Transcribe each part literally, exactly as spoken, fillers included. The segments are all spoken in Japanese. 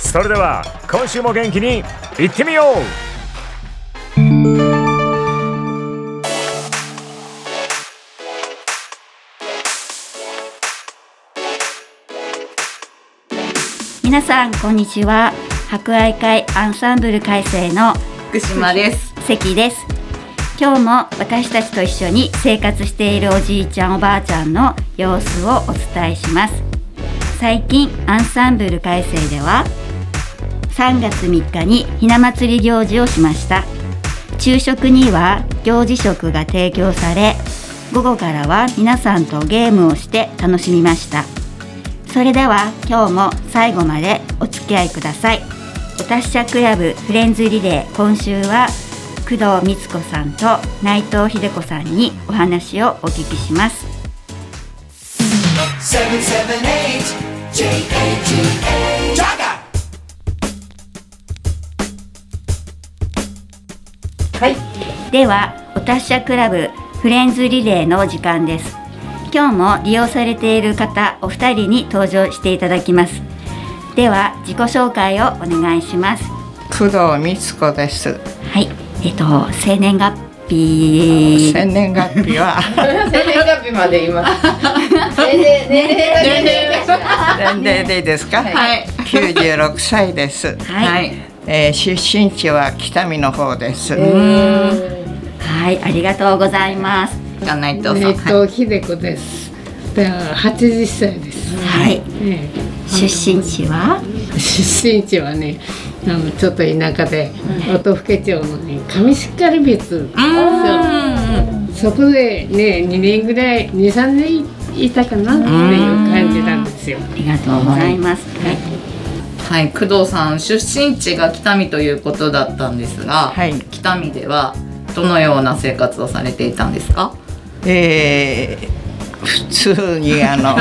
それでは今週も元気にいってみよう。皆さんこんにちは。博愛会アンサンブル改正の福島です。関です。今日も私たちと一緒に生活しているおじいちゃんおばあちゃんの様子をお伝えします。最近アンサンブル改正ではさんがつみっかにひな祭り行事をしました。昼食には行事食が提供され、午後からは皆さんとゲームをして楽しみました。それでは今日も最後までお付き合いください。お達者クラブフレンズリレー、今週は工藤光子さんと内藤秀子さんにお話をお聞きします。はい、ではお達者クラブフレンズリレーの時間です。今日も利用されている方お二人に登場していただきます。では自己紹介をお願いします。工藤光子です。はい。えっと、生年月日生年月日は生年月日まで言います年齢年齢でいいですか？はい、きゅうじゅうろくさいです。はい、えー、出身地は北見の方です。はい、ありがとうございます。内藤秀子です。はちじゅっさいです。はい、出身地は出身地はね、あのちょっと田舎で音更町のね、上しっかり別、そこでねにねんぐらいにさんねんいたかなっていう感じなんですよ。ありがとうございます。はい、はい、工藤さん出身地が北見ということだったんですが、はい、北見ではどのような生活をされていたんですか？えー普通にあの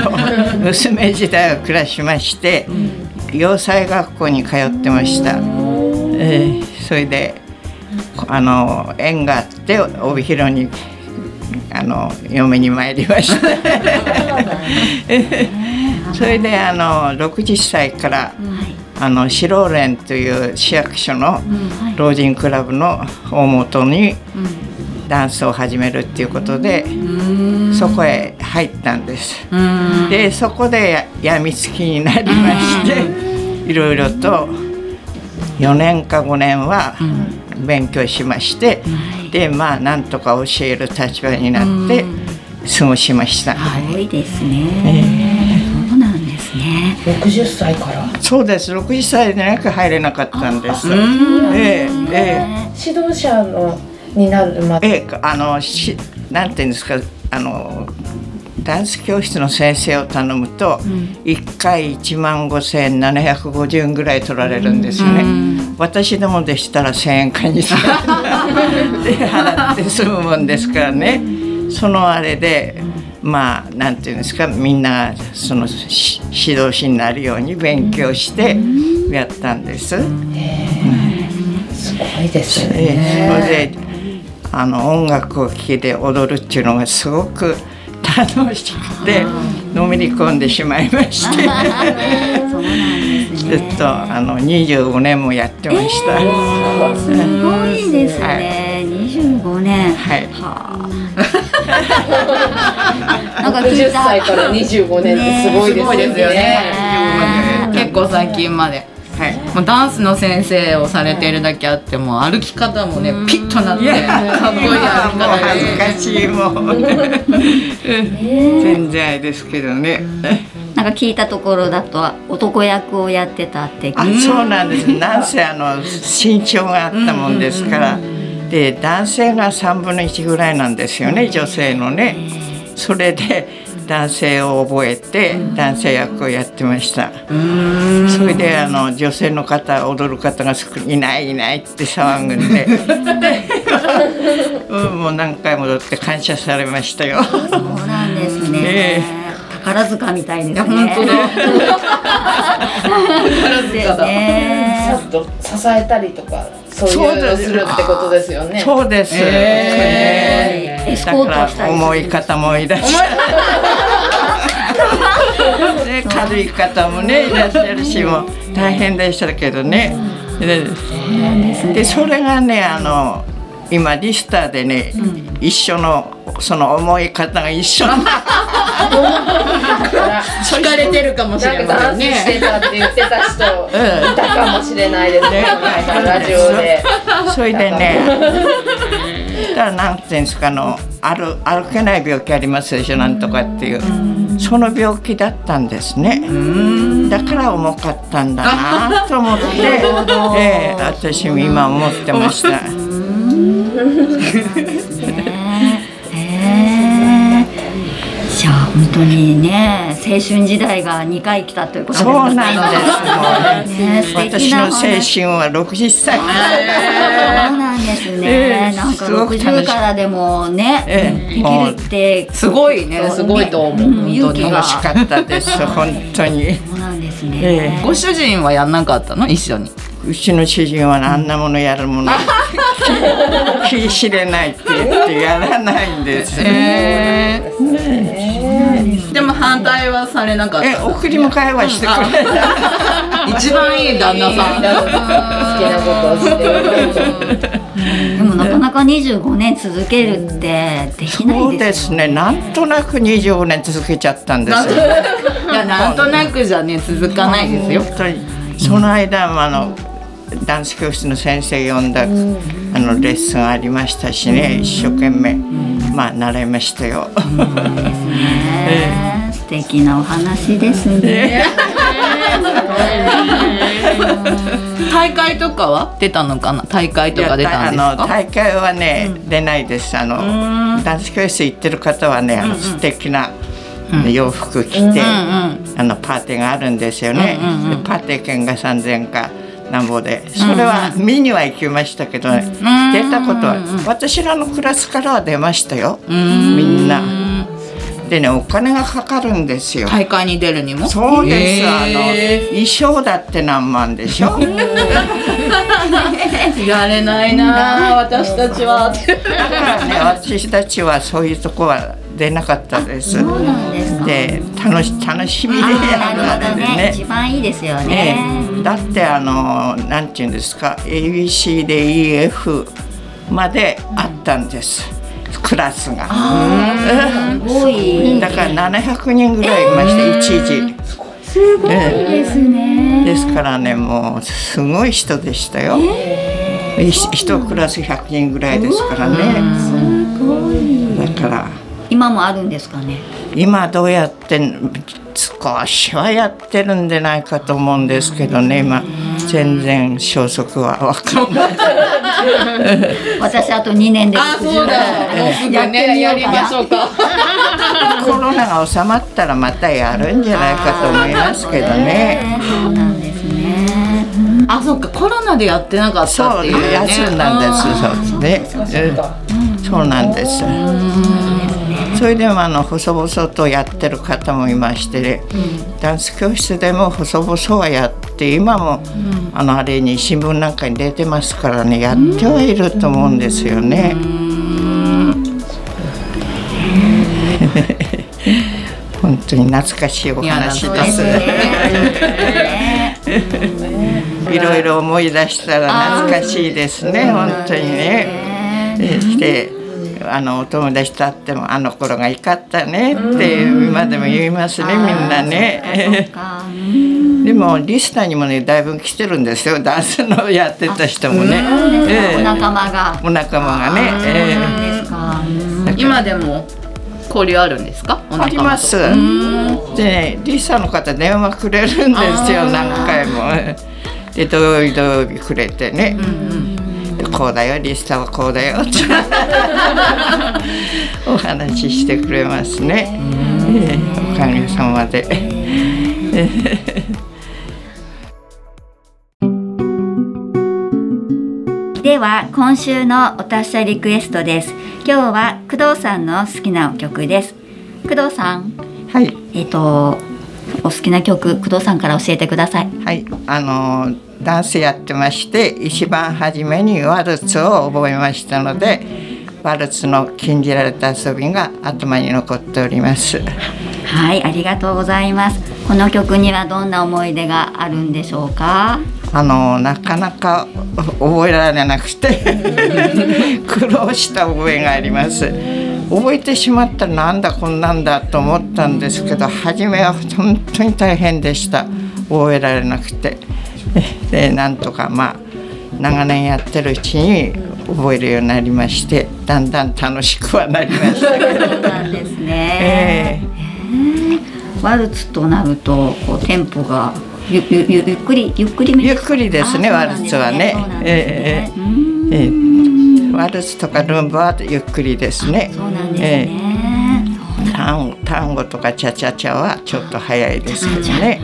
娘時代を暮らしまして、うん、洋裁学校に通ってました。えー、それであの縁があって帯広にあの嫁に参りました。それであのろくじゅっさいから、うん、あの四郎連という市役所の老人クラブの大元に、うん、ダンスを始めるっていうことでそこへ入ったんです。でそこでやみつきになりましていろいろとよねんかごねんは勉強しまして、でまあなんとか教える立場になって過ごしました。はい、いですね。そうなんですね。ろくじゅっさいからそうです。ろくじゅっさいでなく入れなかったんです。ええ、指導者のになるまで、えー、あのしなんていうんですか、あのダンス教室の先生を頼むと、うん、いっかいいちまんごせんななひゃくごじゅうえんぐらい取られるんですね。うん、私どもでしたらせんえんかに払って済むもんですからね。そのあれでまあなんていうんですか、みんなそのし指導士になるように勉強してやったんです。すごいですね。それであの音楽を聴いて踊るっていうのがすごく楽しくてのめり込んでしまいまして、ずっとあのにじゅうごねんもやってました。えー、すごいですね。にじゅうごねん。はい、なんかろくじゅっさいからにじゅうごねんってすごいですよね。結構最近まで。はい、もうダンスの先生をされているだけあっても歩き方もねピッとなってかっこいい歩き方で、ね、恥ずかしいもん全然ですけどね。なんか聞いたところだと男役をやってたって。あ、そうなんです。なんせあの身長があったもんですからで男性がさんぶんのいちぐらいなんですよね、女性のね。それで男性を覚えて男性役をやってました。それであの女性の方踊る方がいないいないって騒ぐんでもう何回も踊って感謝されましたよ。そうなんですね、ね、宝塚みたいですね。本当だ宝塚だ、ね、さっと支えたりとかそういうのをするってことですよね。そうです、えーだから重い方もいらっしゃるね、軽い方もねいらっしゃるしも大変でしたけどね。で、でそれがねあの今リスターでね、うん、一緒のその重い方が一緒の惹かれてるかもしれませんね。ダンスしてたって言ってた人いたかもしれないですね、うん、ラジオで。それでねなんていうんですか、あの歩、歩けない病気ありますでしょ、なんとかっていうその病気だったんですね。だから重かったんだなと思って、えー、私も今思ってましたじゃあ本当にね青春時代がにかい来たということですか。そうなんですもう、ね、私の青春はろくじゅっさいですね。なんかろくじゅうからでもね生きるってすごいね、すごいと思う。勇気が楽しかったです本当に。そうなんですね。ご主人はやんなかったの一緒に。うちの主人はあんなものやるもの気知れないって言ってやらないんですね。でも反対はされなかった。送り迎えはしてくれた一番いい旦那さん好きなことをしてる。でもなかなかにじゅうごねん続けるってできないですよね。そうですね、なんとなくにじゅうごねん続けちゃったんですよいやなんとなくじゃね続かないですよ。その間もあのダンス教室の先生呼んだあのレッスンありましたしね、一生懸命まあ習いましたよ。素敵なお話ですね大会とかは出たのかな。大会とか出たんですか。あの大会はね、うん、出ないです。あのダンス教室行ってる方はね、うん、あの素敵な洋服着て、うんうん、あのパーティーがあるんですよね、うんうんうん、パーティー券がさんぜんえんかなんぼでそれは見には行きましたけど、ね、うんうん、出たことは私らのクラスからは出ましたよ、みんなでね。お金がかかるんですよ大会に出るにも。そうです、えー、あの衣装だって何万でしょやれないな私たちはだからね私たちはそういうとこは出なかったです。そうなんですか。で 楽, し楽しみでやるので ね, ね一番いいですよ ね, ねだってあのなんていうんですか エービーシー で イーエフ まであったんです、うんクラスが。すごい。だからななひゃくにんぐらいいました、えー、一時。すごいですね。ですからねもうすごい人でしたよ、えー、一クラスひゃくにんぐらいですからね。すごい。だから今もあるんですかね。今どうやって少しはやってるんじゃないかと思うんですけどね。今全然消息は分かんない私あとにねんで。あ、そうだやってみようかなコロナが収まったらまたやるんじゃないかと思いますけどね。そうなんですね。あ、そうかコロナでやってなかったっていうね。そう休んだんです。そうね、そうなんです。それでもあの細々とやってる方もいまして、ね、うん、ダンス教室でも細々はやって今も、うん、あのあれに新聞なんかに出てますからねやってはいると思うんですよね。本当に懐かしいお話ですいろいろ思い出したら懐かしいですね本当にね。であのお友達と会ってもあの頃が良かったねって今でも言いますねみんなね。でもリスナーにもねだいぶ来てるんですよ、ダンスのやってた人もね、えー、お仲間がお仲間がね、えー、今でも交流あるんですか？あります。でね、リスナーの方電話くれるんですよ、何回も。で土曜日くれてね、こうだよリスナーはこうだよってお話ししてくれますね、えー、おかげさまででは今週のお達者リクエストです。今日は工藤さんの好きな曲です。工藤さん、はい、えっとお好きな曲、工藤さんから教えてください。はい、あのダンスやってまして、一番初めにワルツを覚えましたので、ワルツの禁じられた遊びが頭に残っております。はい、ありがとうございます。この曲にはどんな思い出があるんでしょうか？あのなかなか覚えられなくて苦労した覚えがあります。覚えてしまったらなんだこんなんだと思ったんですけど、初めは本当に大変でした、覚えられなくて。でなんとかまあ長年やってるうちに覚えるようになりまして、だんだん楽しくはなりましたけどそうなんですね、えー、ワルツとなるとこうテンポがゆ, ゆ, ゆ, ゆっくりゆっくりめゆっくりですね、ワルツはね。えー、えー、ワルツとかルンバはゆっくりですね。そうなんですね、えー、タンタンゴとかチャチャチャはちょっと早いですけどね。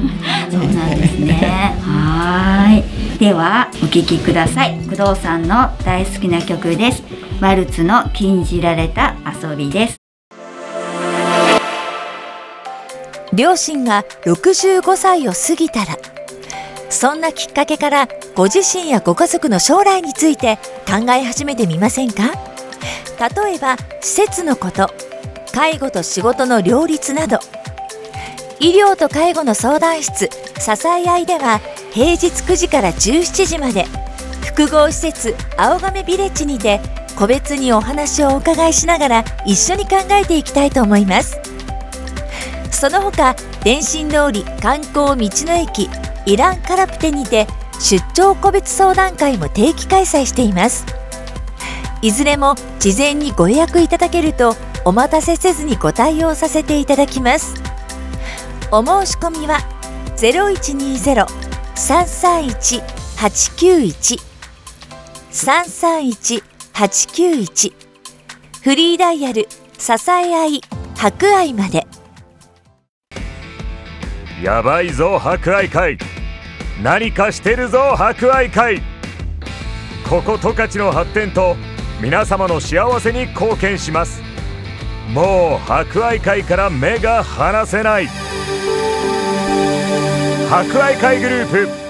そうなんですねはい、ではお聴きください。工藤さんの大好きな曲です。ワルツの禁じられた遊びです。両親がろくじゅうごさいを過ぎたら、そんなきっかけからご自身やご家族の将来について考え始めてみませんか？例えば施設のこと、介護と仕事の両立など、医療と介護の相談室支え合いでは平日くじからじゅうしちじまで複合施設青亀ビレッジにて個別にお話をお伺いしながら一緒に考えていきたいと思います。その他、電信通り観光道の駅イランカラプテにて出張個別相談会も定期開催しています。いずれも事前にご予約いただけるとお待たせせずにご対応させていただきます。お申し込みは ゼロいちにゼロ さんさんいち はちきゅういち さんさんいち はちきゅういち フリーダイヤル支え合い博愛まで。やばいぞ博愛会、何かしてるぞ博愛会。ここ十勝の発展と皆様の幸せに貢献します。もう博愛会から目が離せない。博愛会グループ。